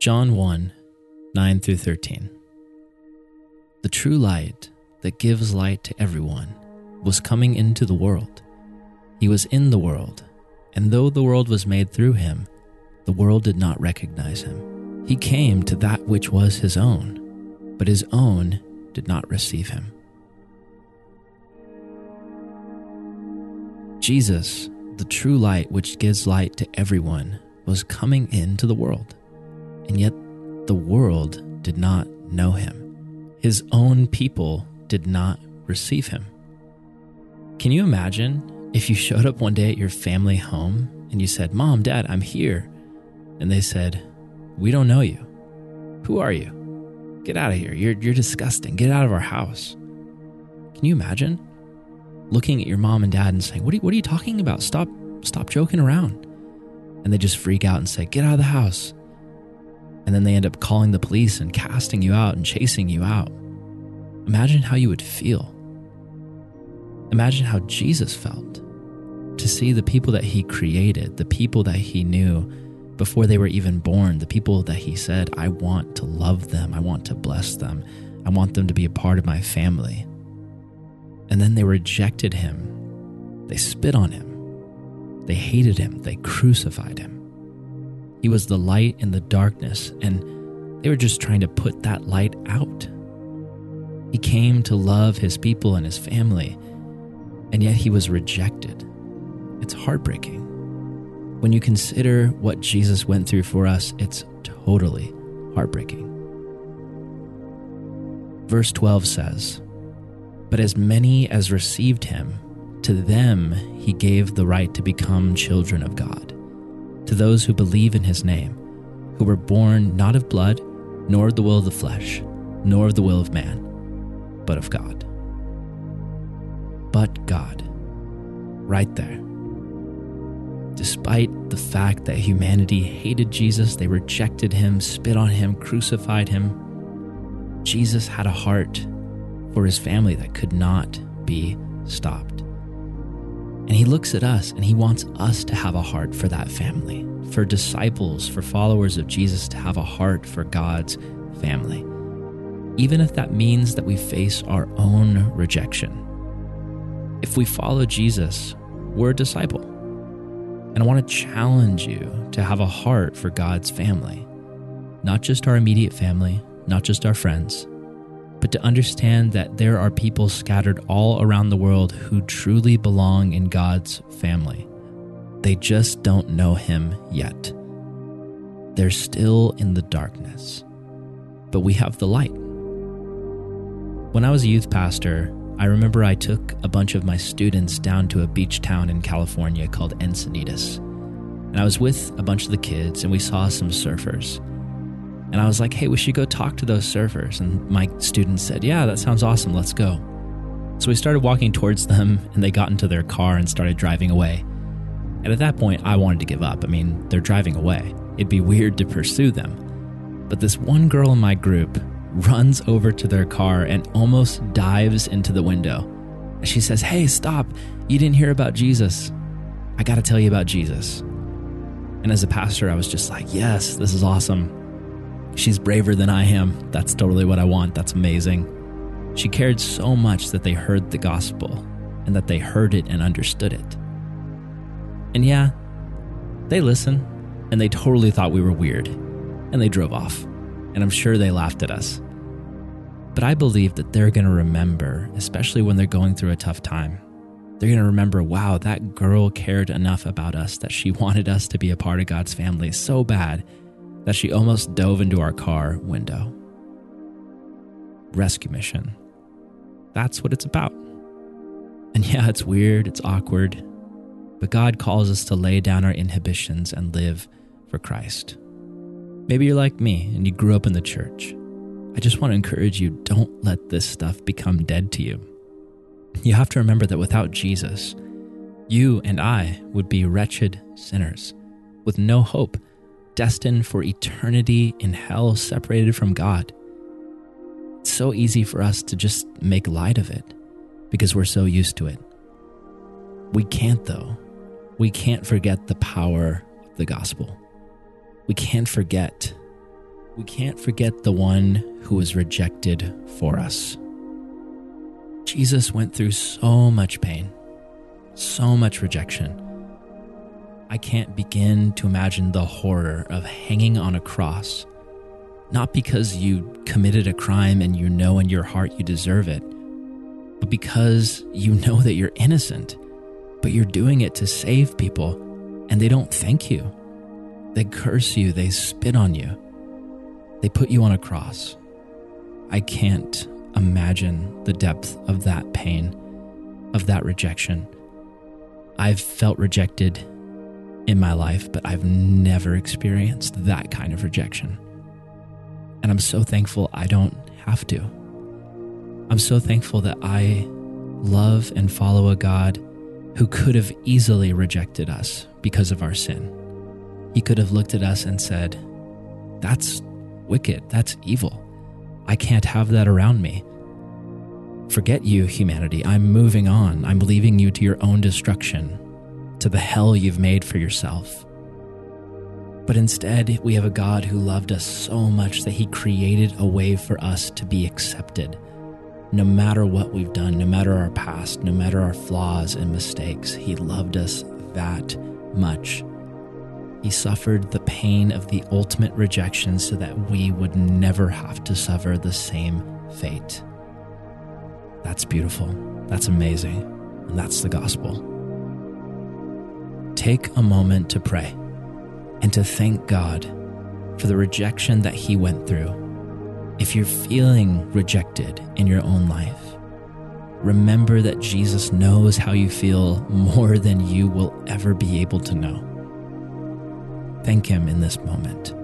John 1, 9-13. The true light that gives light to everyone was coming into the world. He was in the world, and though the world was made through him, the world did not recognize him. He came to that which was his own, but his own did not receive him. Jesus, the true light which gives light to everyone, was coming into the world. And yet the world did not know him. His own people did not receive him. Can you imagine if you showed up one day at your family home and you said, "Mom, Dad, I'm here." And they said, "We don't know you. Who are you? Get out of here. You're disgusting. Get out of our house." Can you imagine looking at your mom and dad and saying, what are you talking about? Stop joking around." And they just freak out and say, "Get out of the house." And then they end up calling the police and casting you out and chasing you out. Imagine how you would feel. Imagine how Jesus felt to see the people that he created, the people that he knew before they were even born, the people that he said, "I want to love them. I want to bless them. I want them to be a part of my family." And then they rejected him. They spit on him. They hated him. They crucified him. He was the light in the darkness, and they were just trying to put that light out. He came to love his people and his family, and yet he was rejected. It's heartbreaking. When you consider what Jesus went through for us, it's totally heartbreaking. Verse 12 says, "But as many as received him, to them he gave the right to become children of God, to those who believe in his name, who were born not of blood, nor of the will of the flesh, nor of the will of man, but of God." But God, right there. Despite the fact that humanity hated Jesus, they rejected him, spit on him, crucified him, Jesus had a heart for his family that could not be stopped. And he looks at us and he wants us to have a heart for that family, for disciples, for followers of Jesus to have a heart for God's family, even if that means that we face our own rejection. If we follow Jesus, we're a disciple. And I want to challenge you to have a heart for God's family, not just our immediate family, not just our friends, but to understand that there are people scattered all around the world who truly belong in God's family. They just don't know him yet. They're still in the darkness, but we have the light. When I was a youth pastor, I remember I took a bunch of my students down to a beach town in California called Encinitas. And I was with a bunch of the kids and we saw some surfers. And I was like, "Hey, we should go talk to those surfers." And my students said, "Yeah, that sounds awesome. Let's go." So we started walking towards them and they got into their car and started driving away. And at that point, I wanted to give up. I mean, they're driving away. It'd be weird to pursue them. But this one girl in my group runs over to their car and almost dives into the window. She says, "Hey, stop. You didn't hear about Jesus. I got to tell you about Jesus." And as a pastor, I was just like, "Yes, this is awesome. She's braver than I am. That's totally what I want. That's amazing." She cared so much that they heard the gospel and that they heard it and understood it. And yeah, they listened and they totally thought we were weird and they drove off. And I'm sure they laughed at us. But I believe that they're going to remember, especially when they're going through a tough time, they're going to remember, "Wow, that girl cared enough about us that she wanted us to be a part of God's family so bad that she almost dove into our car window." Rescue mission. That's what it's about. And yeah, it's weird, it's awkward, but God calls us to lay down our inhibitions and live for Christ. Maybe you're like me and you grew up in the church. I just want to encourage you, don't let this stuff become dead to you. You have to remember that without Jesus, you and I would be wretched sinners with no hope, destined for eternity in hell, separated from God. It's so easy for us to just make light of it because we're so used to it. We can't, though. We can't forget the power of the gospel. We can't forget We can't forget the one who was rejected for us. Jesus went through so much pain, so much rejection. I can't begin to imagine the horror of hanging on a cross, not because you committed a crime and you know in your heart you deserve it, but because you know that you're innocent, but you're doing it to save people, and they don't thank you. They curse you, they spit on you, they put you on a cross. I can't imagine the depth of that pain, of that rejection. I've felt rejected in my life, but I've never experienced that kind of rejection. And I'm so thankful I don't have to. I'm so thankful that I love and follow a God who could have easily rejected us because of our sin. He could have looked at us and said, "That's wicked, that's evil. I can't have that around me. Forget you, humanity. I'm moving on. I'm leaving you to your own destruction, to the hell you've made for yourself." But instead, we have a God who loved us so much that he created a way for us to be accepted. No matter what we've done, no matter our past, no matter our flaws and mistakes, he loved us that much. He suffered the pain of the ultimate rejection so that we would never have to suffer the same fate. That's beautiful. That's amazing. And that's the gospel. Take a moment to pray and to thank God for the rejection that he went through. If you're feeling rejected in your own life, remember that Jesus knows how you feel more than you will ever be able to know. Thank him in this moment.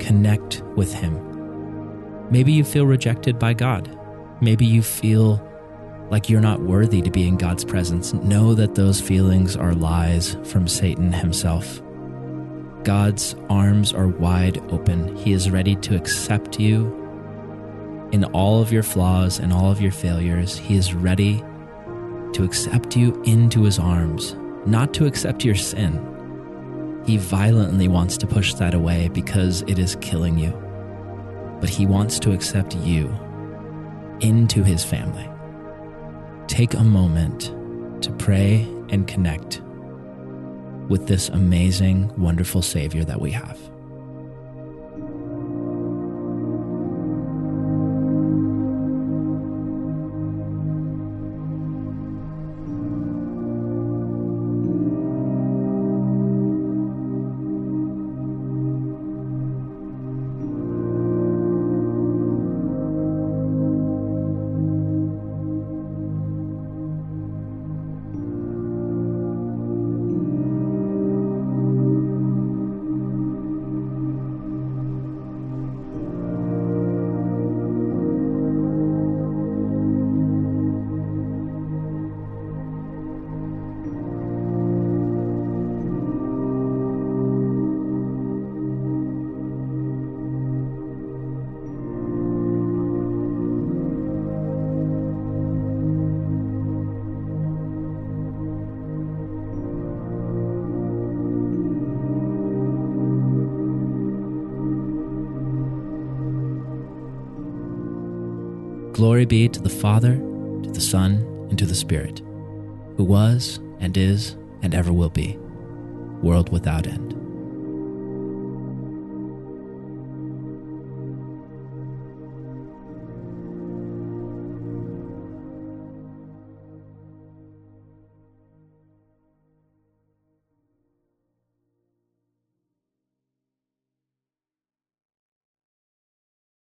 Connect with him. Maybe you feel rejected by God. Maybe you feel like you're not worthy to be in God's presence. Know that those feelings are lies from Satan himself. God's arms are wide open. He is ready to accept you in all of your flaws and all of your failures. He is ready to accept you into his arms, not to accept your sin. He violently wants to push that away because it is killing you. But he wants to accept you into his family. Take a moment to pray and connect with this amazing, wonderful Savior that we have. Glory be to the Father, to the Son, and to the Spirit, who was, and is, and ever will be, world without end.